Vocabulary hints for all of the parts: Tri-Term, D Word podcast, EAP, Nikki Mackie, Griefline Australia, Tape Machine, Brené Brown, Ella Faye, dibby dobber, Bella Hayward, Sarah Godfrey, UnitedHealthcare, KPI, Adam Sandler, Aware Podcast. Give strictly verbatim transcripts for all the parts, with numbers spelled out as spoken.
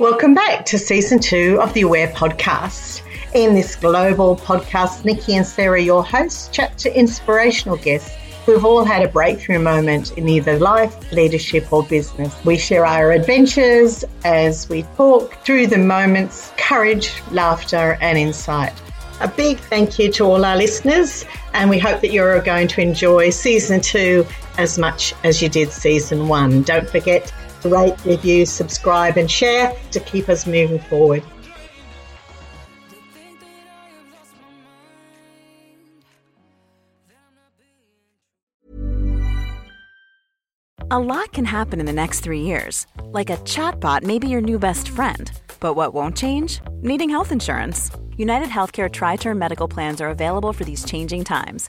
Welcome back to Season two of the Aware Podcast. In this global podcast, Nikki and Sarah, your hosts, chat to inspirational guests who've all had a breakthrough moment in either life, leadership or business. We share our adventures as we talk through the moments, courage, laughter and insight. A big thank you to all our listeners, and we hope that you're going to enjoy Season two as much as you did Season one. Don't forget to rate, review, subscribe and share to keep us moving forward. A lot can happen in the next three years. Like a chatbot may be your new best friend. But what won't change? Needing health insurance. UnitedHealthcare Tri-Term Medical Plans are available for these changing times.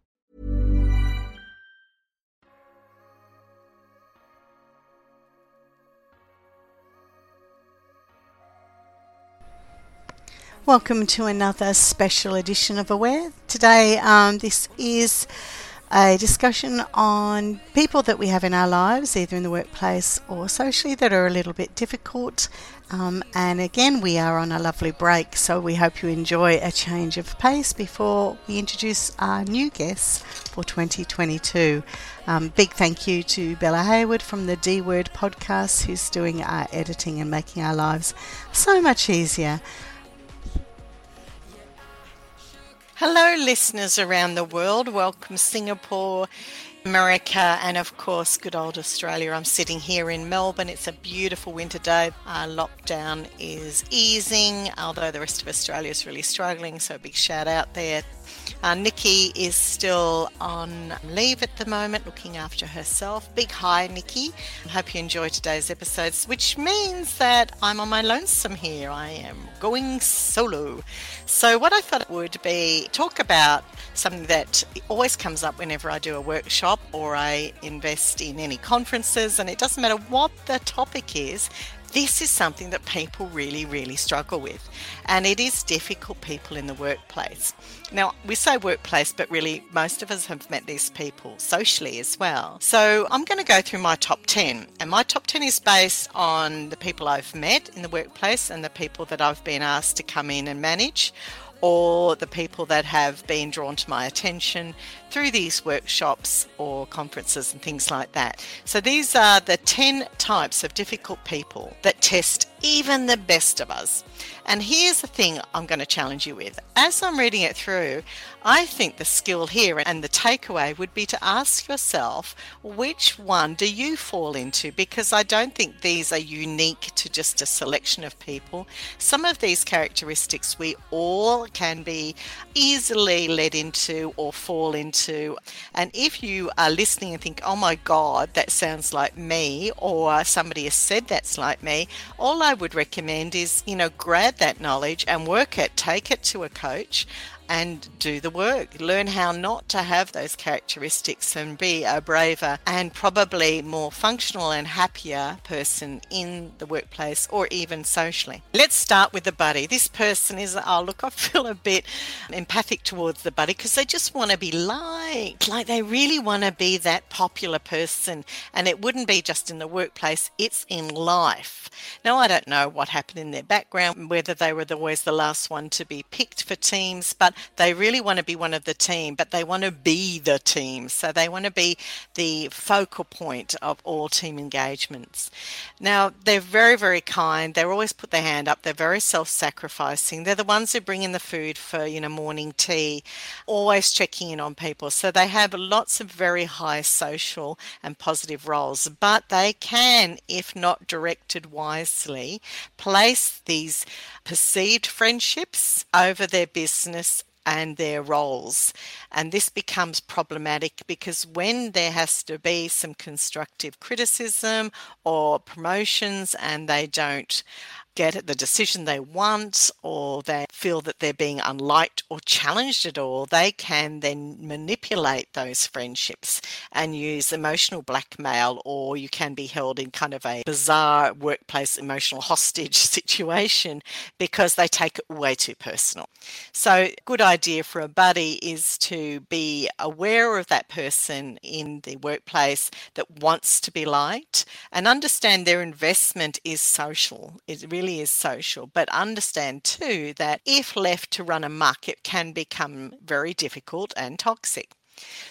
Welcome to another special edition of Aware. Today, um, this is a discussion on people that we have in our lives, either in the workplace or socially, that are a little bit difficult. Um, and again, we are on a lovely break, so we hope you enjoy a change of pace before we introduce our new guests for twenty twenty-two. Um, big thank you to Bella Hayward from the D Word podcast, who's doing our editing and making our lives so much easier. Hello listeners around the world, welcome Singapore, America and of course good old Australia. I'm sitting here in Melbourne, it's a beautiful winter day. Our lockdown is easing, although the rest of Australia is really struggling, so a big shout out there. Uh, Nikki is still on leave at the moment, looking after herself. Big hi, Nikki. I hope you enjoy today's episodes, which means that I'm on my lonesome here. I am going solo. So what I thought would be talk about something that always comes up whenever I do a workshop or I invest in any conferences, and it doesn't matter what the topic is. This is something that people really, really struggle with, and it is difficult people in the workplace. Now, we say workplace, but really most of us have met these people socially as well. So I'm going to go through my top ten, and my top ten is based on the people I've met in the workplace and the people that I've been asked to come in and manage, or the people that have been drawn to my attention through these workshops or conferences and things like that. So these are the ten types of difficult people that test even the best of us. And here's the thing I'm going to challenge you with. As I'm reading it through, I think the skill here and the takeaway would be to ask yourself, which one do you fall into? Because I don't think these are unique to just a selection of people. Some of these characteristics we all can be easily led into or fall into. And if you are listening and think, oh my God, that sounds like me, or somebody has said that's like me, all I would recommend is, you know, grab that knowledge and work it, take it to a coach and do the work. Learn how not to have those characteristics and be a braver and probably more functional and happier person in the workplace or even socially. Let's start with the buddy. This person is, oh look, I feel a bit empathic towards the buddy because they just want to be liked, like they really want to be that popular person, and it wouldn't be just in the workplace, it's in life. Now, I don't know what happened in their background, whether they were always the last one to be picked for teams, but they really want to be one of the team, but they want to be the team. So they want to be the focal point of all team engagements. Now, they're very, very kind. They always put their hand up. They're very self-sacrificing. They're the ones who bring in the food for, you know, morning tea, always checking in on people. So they have lots of very high social and positive roles, but they can, if not directed wisely, place these perceived friendships over their business and their roles. And this becomes problematic because when there has to be some constructive criticism or promotions and they don't get the decision they want, or they feel that they're being unliked or challenged at all, they can then manipulate those friendships and use emotional blackmail, or you can be held in kind of a bizarre workplace emotional hostage situation because they take it way too personal. So good idea for a buddy is to be aware of that person in the workplace that wants to be liked and understand their investment is social. It really is social, but understand too that if left to run amok, it can become very difficult and toxic.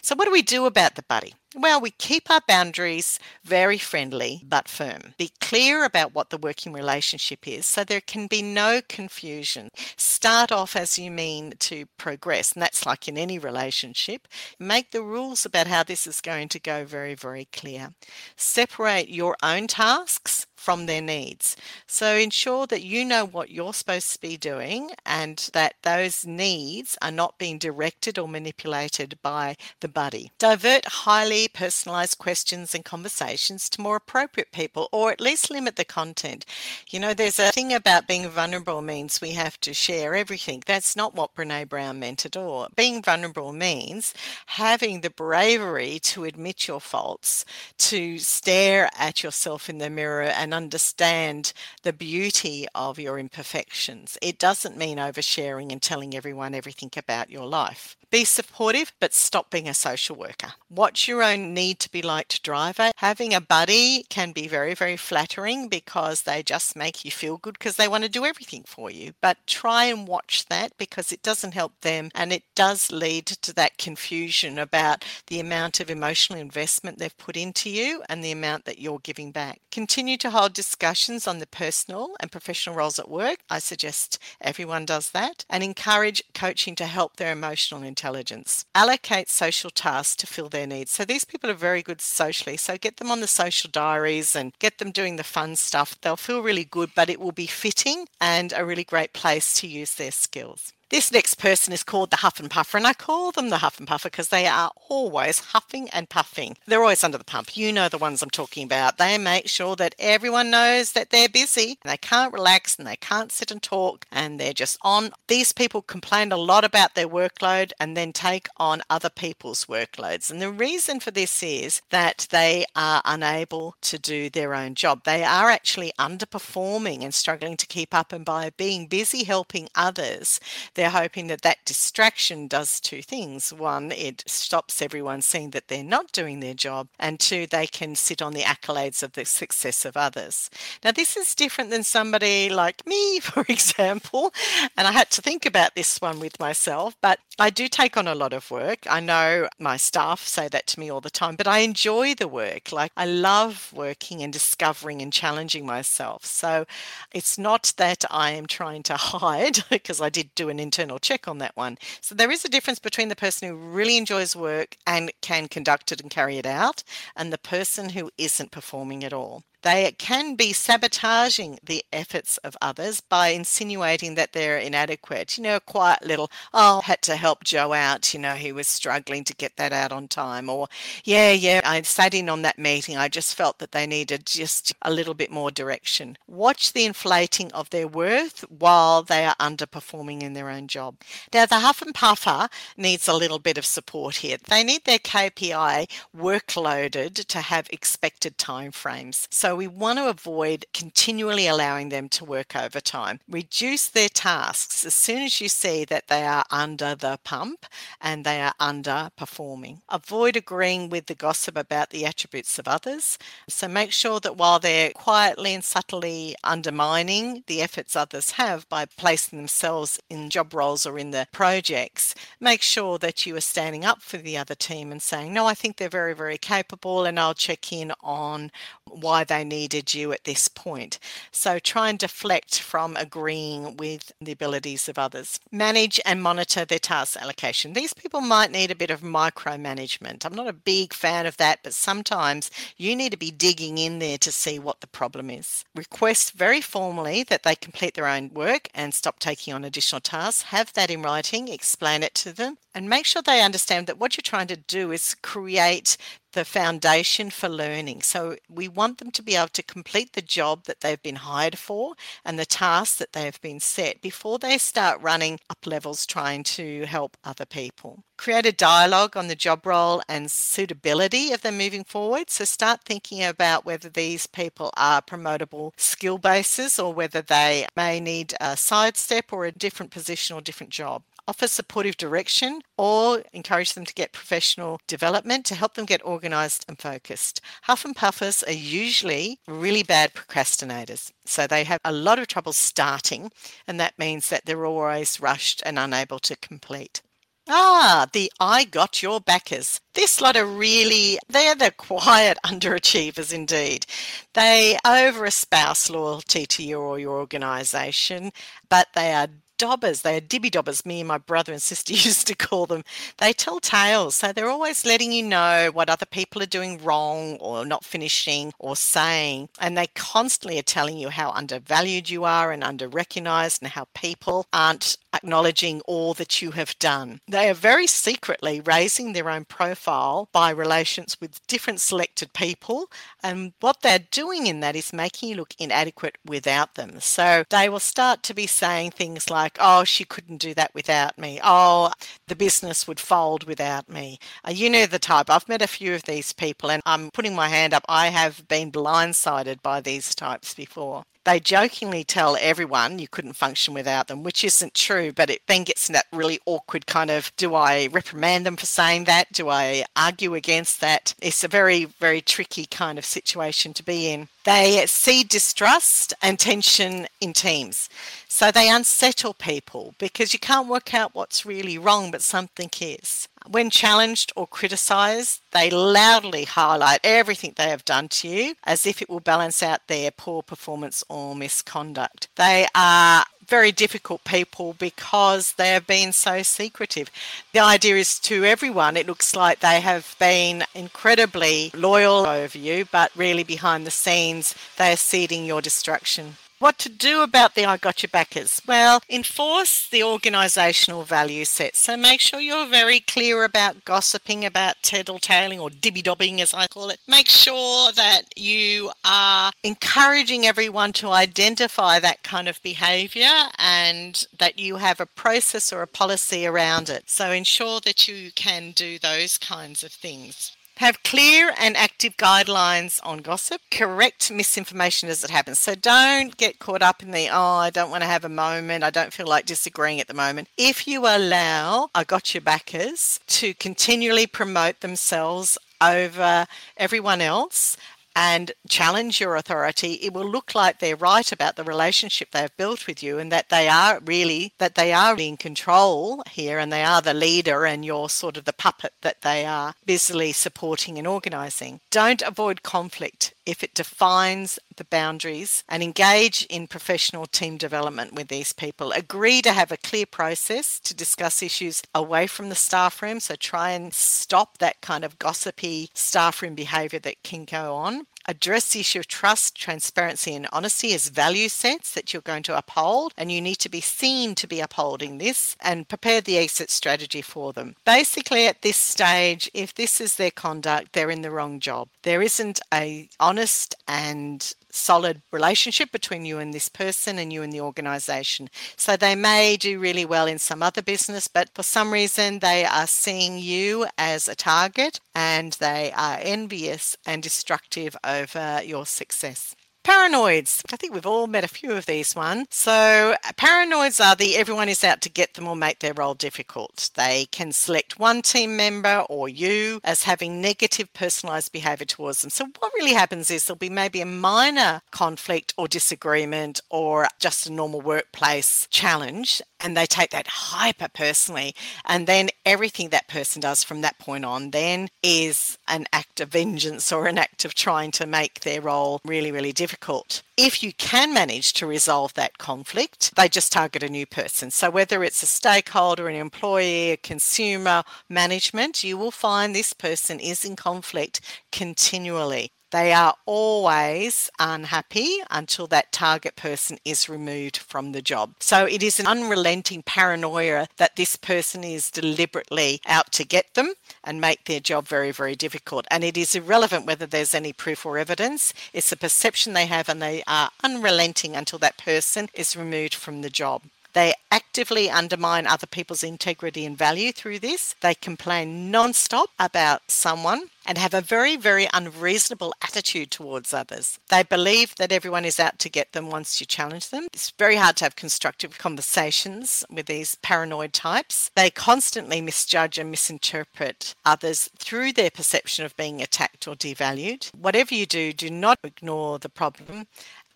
So what do we do about the buddy? Well, we keep our boundaries very friendly but firm. Be clear about what the working relationship is so there can be no confusion. Start off as you mean to progress, and that's like in any relationship. Make the rules about how this is going to go very, very clear. Separate your own tasks from their needs. So ensure that you know what you're supposed to be doing and that those needs are not being directed or manipulated by the buddy. Divert highly personalized questions and conversations to more appropriate people, or at least limit the content. You know, there's a thing about being vulnerable means we have to share everything. That's not what Brené Brown meant at all. Being vulnerable means having the bravery to admit your faults, to stare at yourself in the mirror and understand the beauty of your imperfections. It doesn't mean oversharing and telling everyone everything about your life. Be supportive, but stop being a social worker. Watch your own need to be liked driver. Having a buddy can be very, very flattering because they just make you feel good because they want to do everything for you. But try and watch that because it doesn't help them, and it does lead to that confusion about the amount of emotional investment they've put into you and the amount that you're giving back. Continue to hold discussions on the personal and professional roles at work. I suggest everyone does that, and encourage coaching to help their emotional intelligence. Intelligence. Allocate social tasks to fill their needs. So these people are very good socially. So get them on the social diaries and get them doing the fun stuff. They'll feel really good, but it will be fitting and a really great place to use their skills. This next person is called the Huff and Puffer, and I call them the Huff and Puffer because they are always huffing and puffing. They're always under the pump. You know the ones I'm talking about. They make sure that everyone knows that they're busy. They can't relax and they can't sit and talk, and they're just on. These people complain a lot about their workload and then take on other people's workloads. And the reason for this is that they are unable to do their own job. They are actually underperforming and struggling to keep up, and by being busy helping others, they're hoping that that distraction does two things. One, it stops everyone seeing that they're not doing their job. And two, they can sit on the accolades of the success of others. Now, this is different than somebody like me, for example. And I had to think about this one with myself, but I do take on a lot of work. I know my staff say that to me all the time, but I enjoy the work. Like, I love working and discovering and challenging myself. So it's not that I am trying to hide, because I did do an interview. Internal check on that one. So there is a difference between the person who really enjoys work and can conduct it and carry it out, and the person who isn't performing at all. They can be sabotaging the efforts of others by insinuating that they're inadequate. You know, a quiet little, oh, I had to help Joe out, you know, he was struggling to get that out on time. Or, yeah, yeah, I sat in on that meeting. I just felt that they needed just a little bit more direction. Watch the inflating of their worth while they are underperforming in their own job. Now, the huff and puffer needs a little bit of support here. They need their K P I workloaded to have expected timeframes. So we want to avoid continually allowing them to work overtime. Reduce their tasks as soon as you see that they are under the pump and they are underperforming. Avoid agreeing with the gossip about the attributes of others. So make sure that while they're quietly and subtly undermining the efforts others have by placing themselves in job roles or in the projects, make sure that you are standing up for the other team and saying, no, I think they're very, very capable, and I'll check in on why they needed you at this point. So try and deflect from agreeing with the abilities of others. Manage and monitor their task allocation. These people might need a bit of micromanagement. I'm not a big fan of that, but sometimes you need to be digging in there to see what the problem is. Request very formally that they complete their own work and stop taking on additional tasks. Have that in writing, explain it to them, and make sure they understand that what you're trying to do is create the foundation for learning. So we want them to be able to complete the job that they've been hired for and the tasks that they've been set before they start running up levels trying to help other people. Create a dialogue on the job role and suitability of them moving forward. So start thinking about whether these people are promotable skill bases or whether they may need a sidestep or a different position or different job. Offer supportive direction or encourage them to get professional development to help them get organised and focused. Huff and puffers are usually really bad procrastinators. So they have a lot of trouble starting, and that means that they're always rushed and unable to complete. Ah, the I got your backers. This lot are really, they're the quiet underachievers indeed. They over-espouse loyalty to you or your organisation, but they are dobbers. They are dibby dobbers. Me and my brother and sister used to call them. They tell tales. So they're always letting you know what other people are doing wrong or not finishing or saying. And they constantly are telling you how undervalued you are and under-recognized and how people aren't acknowledging all that you have done. They are very secretly raising their own profile by relations with different selected people, and what they're doing in that is making you look inadequate without them. So they will start to be saying things like, oh, she couldn't do that without me. Oh, the business would fold without me. You know the type. I've met a few of these people, and I'm putting my hand up. I have been blindsided by these types before. They jokingly tell everyone you couldn't function without them, which isn't true, but it then gets in that really awkward kind of, do I reprimand them for saying that? Do I argue against that? It's a very, very tricky kind of situation to be in. They see distrust and tension in teams. So they unsettle people because you can't work out what's really wrong, but something is. When challenged or criticised, they loudly highlight everything they have done to you as if it will balance out their poor performance or misconduct. They are very difficult people because they have been so secretive. The idea is to everyone, it looks like they have been incredibly loyal over you, but really behind the scenes, they are seeding your destruction. What to do about the I got your backers? Well, enforce the organisational value set. So make sure you're very clear about gossiping, about tattletailing or dibby-dobbing as I call it. Make sure that you are encouraging everyone to identify that kind of behaviour and that you have a process or a policy around it. So ensure that you can do those kinds of things. Have clear and active guidelines on gossip. Correct misinformation as it happens. So don't get caught up in the, oh, I don't want to have a moment. I don't feel like disagreeing at the moment. If you allow I got your backers to continually promote themselves over everyone else and challenge your authority, it will look like they're right about the relationship they've built with you and that they are really, that they are in control here and they are the leader and you're sort of the puppet that they are busily supporting and organising. Don't avoid conflict. if it defines the boundaries, and engage in professional team development with these people. Agree to have a clear process to discuss issues away from the staff room. So try and stop that kind of gossipy staff room behaviour that can go on. Address the issue of trust, transparency and honesty as value sets that you're going to uphold, and you need to be seen to be upholding this, and prepare the exit strategy for them. Basically, at this stage, if this is their conduct, they're in the wrong job. There isn't a honest and solid relationship between you and this person and you and the organisation. So they may do really well in some other business, but for some reason they are seeing you as a target and they are envious and destructive over your success. Paranoids. I think we've all met a few of these ones. So paranoids are the everyone is out to get them or make their role difficult. They can select one team member or you as having negative personalised behaviour towards them. So what really happens is there'll be maybe a minor conflict or disagreement or just a normal workplace challenge, and they take that hyper personally, and then everything that person does from that point on then is an act of vengeance or an act of trying to make their role really, really difficult. difficult. If you can manage to resolve that conflict, they just target a new person. So whether it's a stakeholder, an employee, a consumer, management, you will find this person is in conflict continually. They are always unhappy until that target person is removed from the job. So it is an unrelenting paranoia that this person is deliberately out to get them and make their job very, very difficult. And it is irrelevant whether there's any proof or evidence. It's a perception they have, and they are unrelenting until that person is removed from the job. They actively undermine other people's integrity and value through this. They complain nonstop about someone and have a very, very unreasonable attitude towards others. They believe that everyone is out to get them once you challenge them. It's very hard to have constructive conversations with these paranoid types. They constantly misjudge and misinterpret others through their perception of being attacked or devalued. Whatever you do, do not ignore the problem,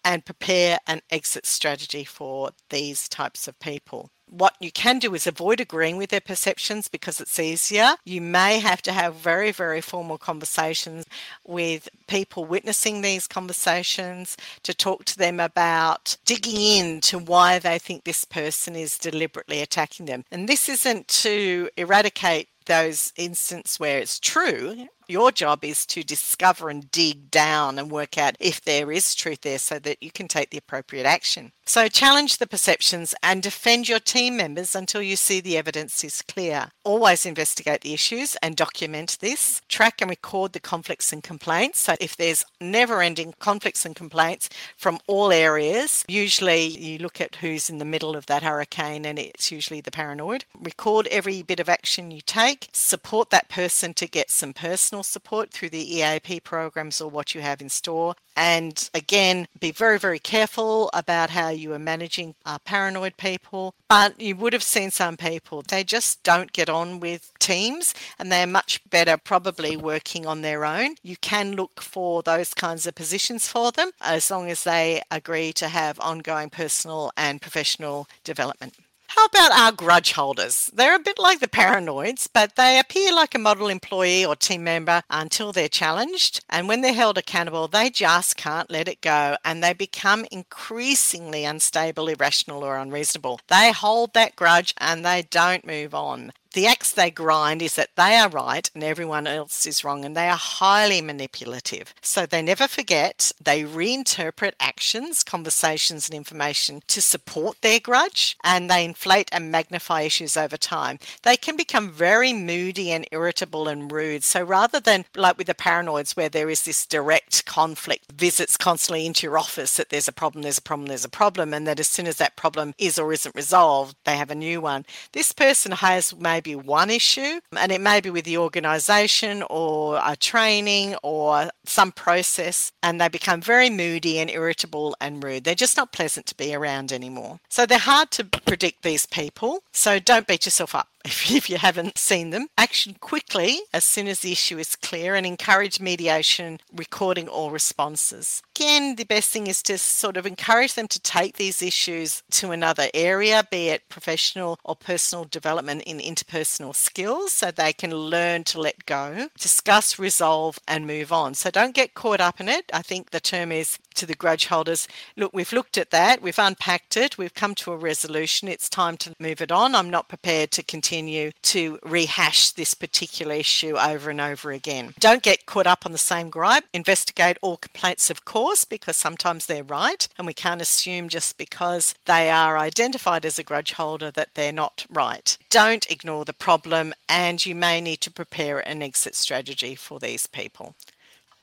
and prepare an exit strategy for these types of people. What you can do is avoid agreeing with their perceptions because it's easier. You may have to have very, very formal conversations with people witnessing these conversations to talk to them about digging into why they think this person is deliberately attacking them. And this isn't to eradicate those instances where it's true. Your job is to discover and dig down and work out if there is truth there so that you can take the appropriate action. So challenge the perceptions and defend your team members until you see the evidence is clear. Always investigate the issues and document this. Track and record the conflicts and complaints. So if there's never-ending conflicts and complaints from all areas, usually you look at who's in the middle of that hurricane, and it's usually the paranoid. Record every bit of action you take. Support that person to get some personal support through the E A P programs or what you have in store. And again, be very, very careful about how you are managing uh, paranoid people. But you would have seen some people, they just don't get on with teams, and they're much better probably working on their own. You can look for those kinds of positions for them as long as they agree to have ongoing personal and professional development. How about our grudge holders? They're a bit like the paranoids, but they appear like a model employee or team member until they're challenged. And when they're held accountable, they just can't let it go, and they become increasingly unstable, irrational, or unreasonable. They hold that grudge and they don't move on. The axe they grind is that they are right and everyone else is wrong, and they are highly manipulative. So they never forget. They reinterpret actions, conversations and information to support their grudge, and they inflate and magnify issues over time. They can become very moody and irritable and rude. So rather than like with the paranoids where there is this direct conflict, visits constantly into your office that there's a problem, there's a problem, there's a problem, and that as soon as that problem is or isn't resolved, they have a new one. This person has maybe be one issue, and it may be with the organisation or a training or some process, and they become very moody and irritable and rude. They're just not pleasant to be around anymore. So they're hard to predict, these people, so don't beat yourself up. if you haven't seen them. Action quickly as soon as the issue is clear, and encourage mediation, recording all responses. Again, the best thing is to sort of encourage them to take these issues to another area, be it professional or personal development in interpersonal skills, so they can learn to let go, discuss, resolve and move on. So don't get caught up in it. I think the term is to the grudge holders, look, we've looked at that, we've unpacked it, we've come to a resolution, it's time to move it on. I'm not prepared to continue to rehash this particular issue over and over again. Don't get caught up on the same gripe. Investigate all complaints, of course, because sometimes they're right, and we can't assume just because they are identified as a grudge holder that they're not right. Don't ignore the problem, and you may need to prepare an exit strategy for these people.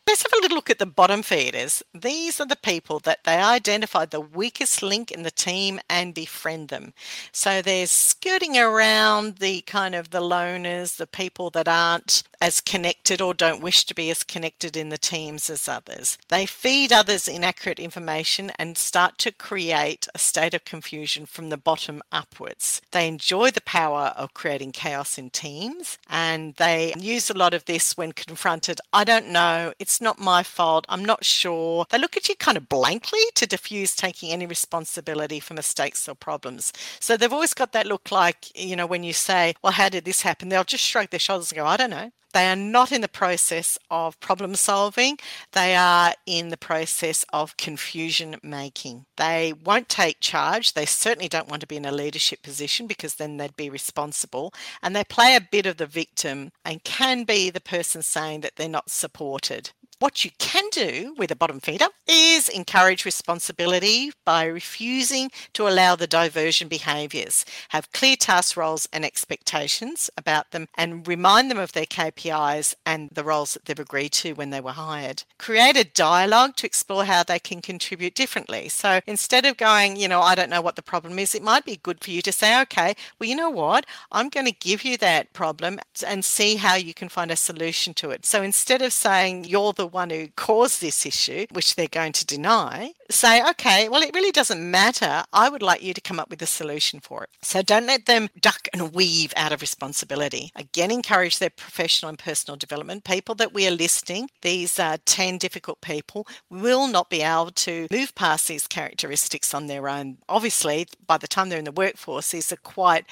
Let's have a little look at the bottom feeders. These are the people that they identified the weakest link in the team and befriend them. So they're skirting around the kind of the loners, the people that aren't as connected or don't wish to be as connected in the teams as others. They feed others inaccurate information and start to create a state of confusion from the bottom upwards. They enjoy the power of creating chaos in teams, and they use a lot of this when confronted. I don't know, it's not my fault, I'm not sure. They look at you kind of blankly to diffuse taking any responsibility for mistakes or problems. So they've always got that look like, you know, when you say, well, how did this happen? They'll just shrug their shoulders and go, I don't know. They are not in the process of problem solving. They are in the process of confusion making. They won't take charge. They certainly don't want to be in a leadership position because then they'd be responsible. And they play a bit of the victim and can be the person saying that they're not supported. What you can do with a bottom feeder is encourage responsibility by refusing to allow the diversion behaviours. Have clear task roles and expectations about them, and remind them of their K P Is and the roles that they've agreed to when they were hired. Create a dialogue to explore how they can contribute differently. So instead of going, you know, I don't know what the problem is, it might be good for you to say, okay, well, you know what, I'm going to give you that problem and see how you can find a solution to it. So instead of saying you're the one who caused this issue, which they're going to deny, say, okay, well, it really doesn't matter. I would like you to come up with a solution for it. So don't let them duck and weave out of responsibility. Again, encourage their professional and personal development. People that we are listing, these uh, ten difficult people, will not be able to move past these characteristics on their own. Obviously, by the time they're in the workforce, these are quite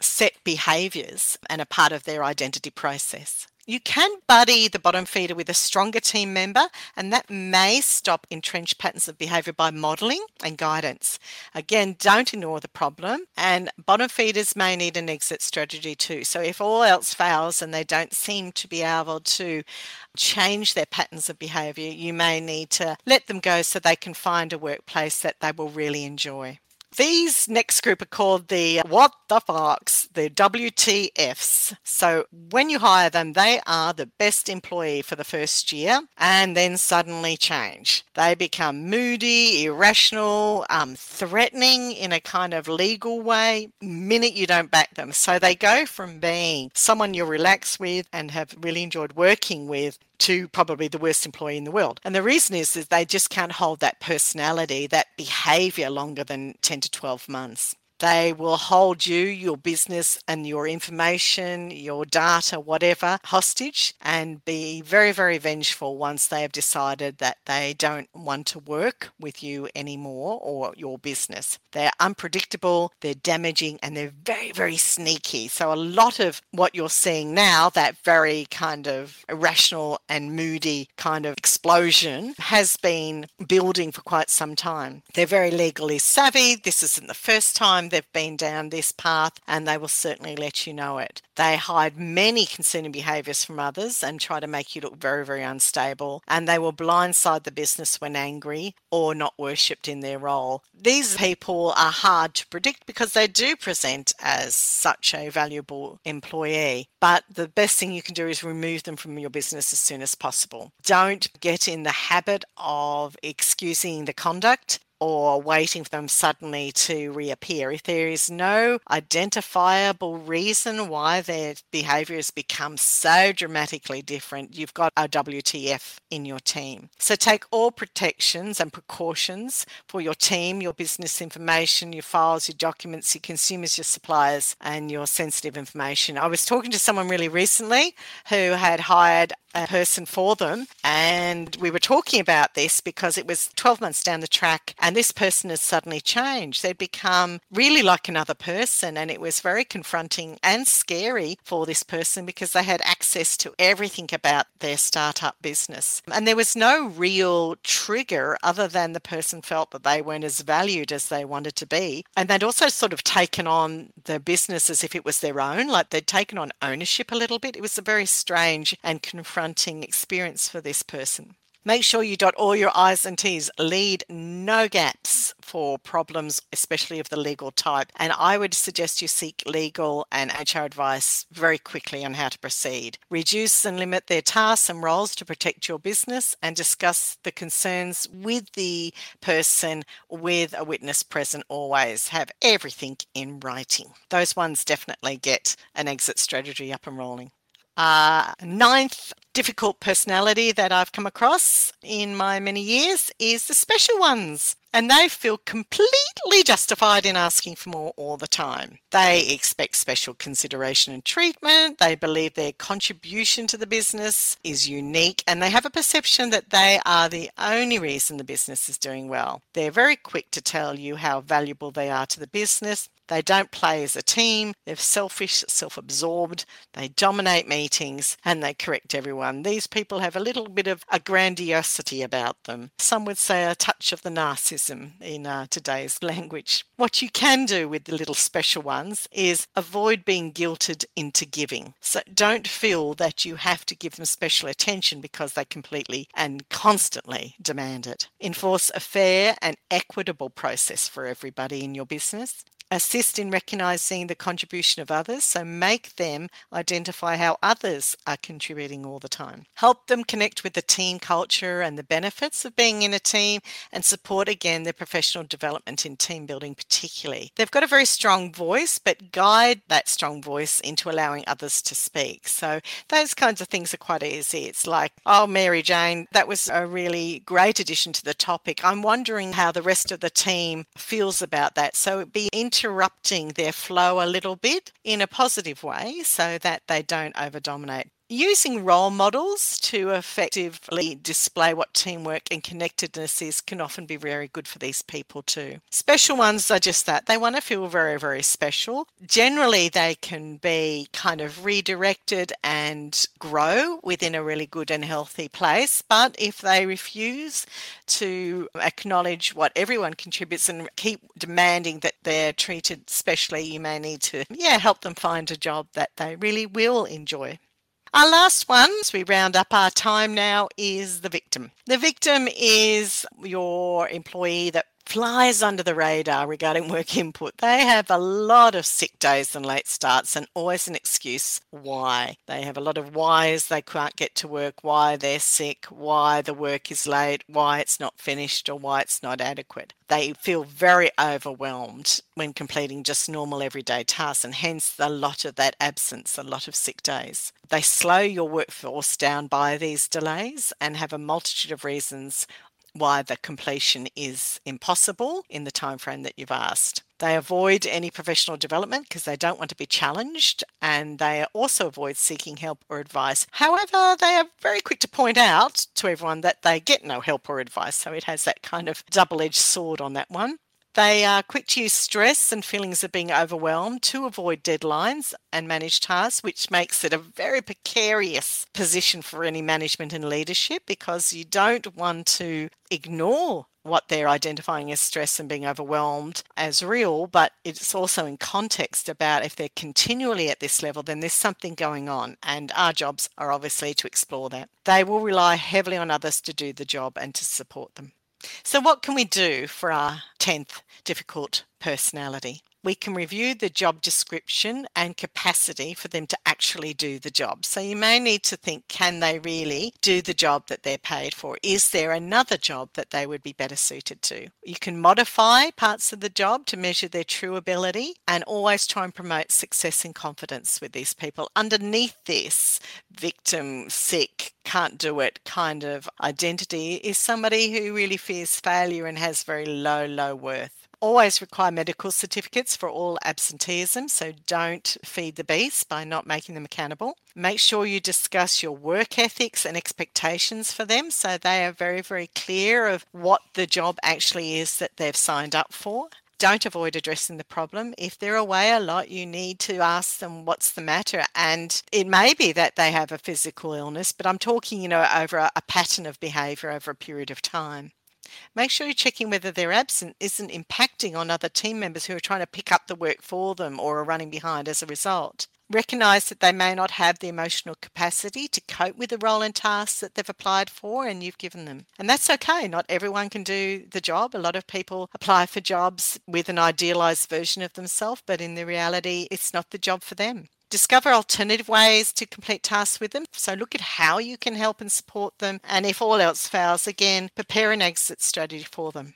set behaviours and are part of their identity process. You can buddy the bottom feeder with a stronger team member, and that may stop entrenched patterns of behaviour by modelling and guidance. Again, don't ignore the problem, and bottom feeders may need an exit strategy too. So if all else fails and they don't seem to be able to change their patterns of behaviour, you may need to let them go so they can find a workplace that they will really enjoy. These next group are called the what the fucks, the W T Fs. So when you hire them, they are the best employee for the first year and then suddenly change. They become moody, irrational, um, threatening in a kind of legal way the minute you don't back them. So they go from being someone you're relaxed with and have really enjoyed working with to probably the worst employee in the world. And the reason is that they just can't hold that personality, that behaviour longer than ten to twelve months. They will hold you, your business and your information, your data, whatever, hostage, and be very, very vengeful once they have decided that they don't want to work with you anymore or your business. They're unpredictable, they're damaging, and they're very, very sneaky. So a lot of what you're seeing now, that very kind of irrational and moody kind of explosion, has been building for quite some time. They're very legally savvy. This isn't the first time they've been down this path, and they will certainly let you know it. They hide many concerning behaviours from others and try to make you look very, very unstable, and they will blindside the business when angry or not worshipped in their role. These people are hard to predict because they do present as such a valuable employee, but the best thing you can do is remove them from your business as soon as possible. Don't get in the habit of excusing the conduct. or waiting for them suddenly to reappear. If there is no identifiable reason why their behaviour has become so dramatically different, you've got a W T F in your team. So take all protections and precautions for your team, your business information, your files, your documents, your consumers, your suppliers, and your sensitive information. I was talking to someone really recently who had hired a person for them, and we were talking about this because it was twelve months down the track and this person has suddenly changed. They'd become really like another person, and it was very confronting and scary for this person because they had access to everything about their startup business, and there was no real trigger other than the person felt that they weren't as valued as they wanted to be, and they'd also sort of taken on the business as if it was their own, like they'd taken on ownership a little bit. It was a very strange and confronting experience for this person. Make sure you dot all your I's and T's. Lead no gaps for problems, especially of the legal type. And I would suggest you seek legal and H R advice very quickly on how to proceed. Reduce and limit their tasks and roles to protect your business, and discuss the concerns with the person with a witness present always. Have everything in writing. Those ones definitely get an exit strategy up and rolling. Uh, ninth difficult personality that I've come across in my many years is the special ones. And they feel completely justified in asking for more all the time. They expect special consideration and treatment. They believe their contribution to the business is unique, and they have a perception that they are the only reason the business is doing well. They're very quick to tell you how valuable they are to the business. They don't play as a team. They're selfish, self-absorbed. They dominate meetings and they correct everyone. These people have a little bit of a grandiosity about them. Some would say a touch of the narcissist in uh, today's language. What you can do with the little special ones is avoid being guilted into giving. So don't feel that you have to give them special attention because they completely and constantly demand it. Enforce a fair and equitable process for everybody in your business. Assist in recognising the contribution of others, so make them identify how others are contributing all the time. Help them connect with the team culture and the benefits of being in a team, and support again their professional development in team building particularly. They've got a very strong voice, but guide that strong voice into allowing others to speak. So those kinds of things are quite easy. It's like, oh, Mary Jane, that was a really great addition to the topic. I'm wondering how the rest of the team feels about that. So be interested. Interrupting their flow a little bit in a positive way so that they don't over-dominate. Using role models to effectively display what teamwork and connectedness is can often be very good for these people too. Special ones are just that. They want to feel very, very special. Generally, they can be kind of redirected and grow within a really good and healthy place. But if they refuse to acknowledge what everyone contributes and keep demanding that they're treated specially, you may need to, yeah, help them find a job that they really will enjoy. Our last one, as we round up our time now, is the victim. The victim is your employee that flies under the radar regarding work input. They have a lot of sick days and late starts, and always an excuse why. They have a lot of whys. They can't get to work, why they're sick, why the work is late, why it's not finished, or why it's not adequate. They feel very overwhelmed when completing just normal everyday tasks, and hence a lot of that absence, a lot of sick days. They slow your workforce down by these delays and have a multitude of reasons why the completion is impossible in the time frame that you've asked. They avoid any professional development because they don't want to be challenged, and they also avoid seeking help or advice. However, they are very quick to point out to everyone that they get no help or advice, so it has that kind of double-edged sword on that one. They are quick to use stress and feelings of being overwhelmed to avoid deadlines and manage tasks, which makes it a very precarious position for any management and leadership, because you don't want to ignore what they're identifying as stress and being overwhelmed as real, but it's also in context about if they're continually at this level, then there's something going on, and our jobs are obviously to explore that. They will rely heavily on others to do the job and to support them. So what can we do for our tenth difficult personality? we can review the job description and capacity for them to actually do the job. So you may need to think, can they really do the job that they're paid for? Is there another job that they would be better suited to? You can modify parts of the job to measure their true ability, and always try and promote success and confidence with these people. Underneath this victim, sick, can't do it kind of identity is somebody who really fears failure and has very low, low worth. Always require medical certificates for all absenteeism, so don't feed the beast by not making them accountable. Make sure you discuss your work ethics and expectations for them, so they are very, very clear of what the job actually is that they've signed up for. Don't avoid addressing the problem. If they're away a lot, you need to ask them what's the matter. And it may be that they have a physical illness, but I'm talking, you know, over a, a pattern of behaviour over a period of time. Make sure you're checking whether their absence isn't impacting on other team members who are trying to pick up the work for them or are running behind as a result. Recognise that they may not have the emotional capacity to cope with the role and tasks that they've applied for and you've given them. And that's okay. Not everyone can do the job. A lot of people apply for jobs with an idealised version of themselves, but in the reality, it's not the job for them. Discover alternative ways to complete tasks with them. So look at how you can help and support them. And if all else fails, again, prepare an exit strategy for them.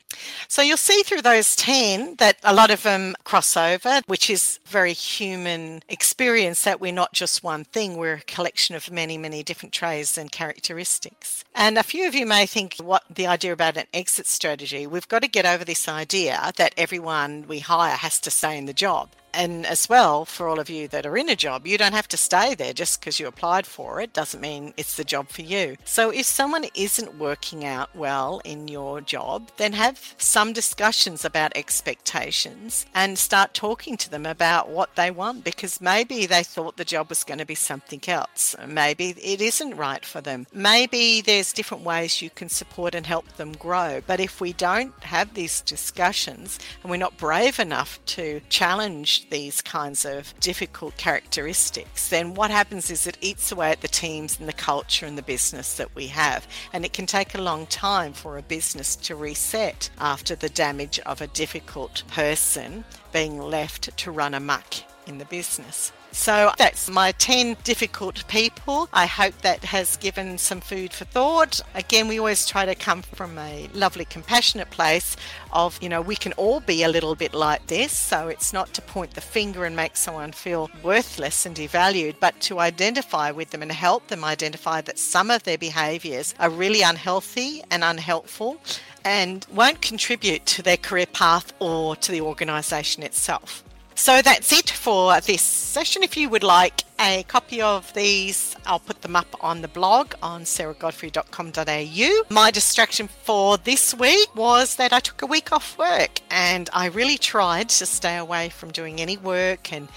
So you'll see through those ten that a lot of them cross over, which is very human experience, that we're not just one thing. We're a collection of many, many different traits and characteristics. And a few of you may think, what the idea about an exit strategy? We've got to get over this idea that everyone we hire has to stay in the job. And as well, for all of you that are in a job, you don't have to stay there. Just because you applied for it doesn't mean it's the job for you. So if someone isn't working out well in your job, then have some discussions about expectations and start talking to them about what they want, because maybe they thought the job was going to be something else. Maybe it isn't right for them. Maybe there's different ways you can support and help them grow. But if we don't have these discussions and we're not brave enough to challenge these kinds of difficult characteristics, then what happens is it eats away at the teams and the culture and the business that we have. And it can take a long time for a business to reset after the damage of a difficult person being left to run amok in the business. So that's my ten difficult people. I hope that has given some food for thought. Again, we always try to come from a lovely, compassionate place of, you know, we can all be a little bit like this. So it's not to point the finger and make someone feel worthless and devalued, but to identify with them and help them identify that some of their behaviours are really unhealthy and unhelpful and won't contribute to their career path or to the organisation itself. So that's it for this session. If you would like a copy of these, I'll put them up on the blog on sarah godfrey dot com dot a u. My distraction for this week was that I took a week off work, and I really tried to stay away from doing any work and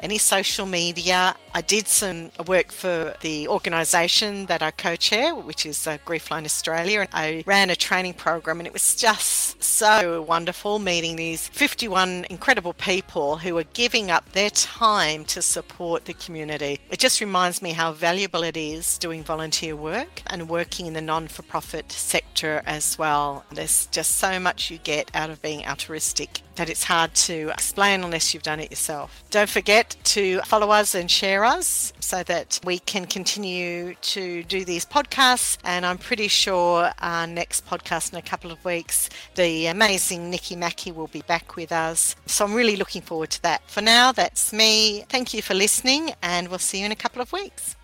any social media. I did some work for the organisation that I co-chair, which is uh, Griefline Australia, and I ran a training program, and it was just so wonderful meeting these fifty-one incredible people who are giving up their time to support the community. It just reminds me how valuable it is doing volunteer work and working in the non-for-profit sector as well. There's just so much you get out of being altruistic that it's hard to explain unless you've done it yourself. Don't forget to follow us and share us so that we can continue to do these podcasts. And I'm pretty sure our next podcast in a couple of weeks, the amazing Nikki Mackie will be back with us. So I'm really looking forward to that. For now, that's me. Thank you for listening, and we'll see you in a couple of weeks.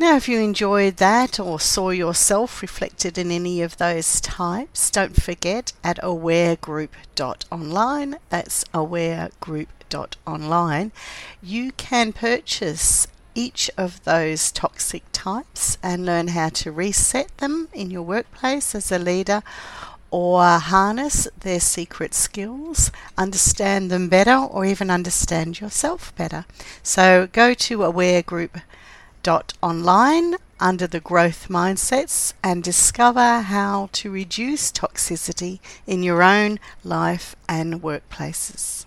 Now, if you enjoyed that or saw yourself reflected in any of those types, don't forget at aware group dot online, that's aware group dot online, you can purchase each of those toxic types and learn how to reset them in your workplace as a leader, or harness their secret skills, understand them better, or even understand yourself better. So go to aware group dot online. Dot online under the growth mindsets and discover how to reduce toxicity in your own life and workplaces.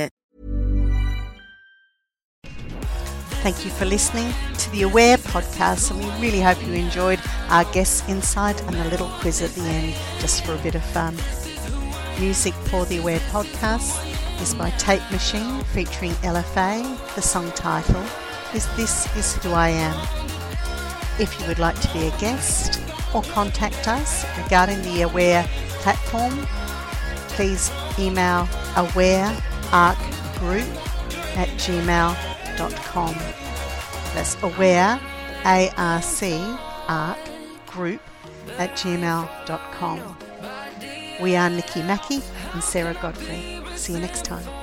Thank you for listening to the Aware podcast, and we really hope you enjoyed our guest's insight and a little quiz at the end just for a bit of fun. Music for the Aware podcast is by Tape Machine featuring Ella Faye. The song title is This Is Who I Am. If you would like to be a guest or contact us regarding the Aware platform, please email aware arc group at gmail dot com. That's aware, A R C, arc, group, at gmail dot com. We are Nikki Mackie and Sarah Godfrey. See you next time.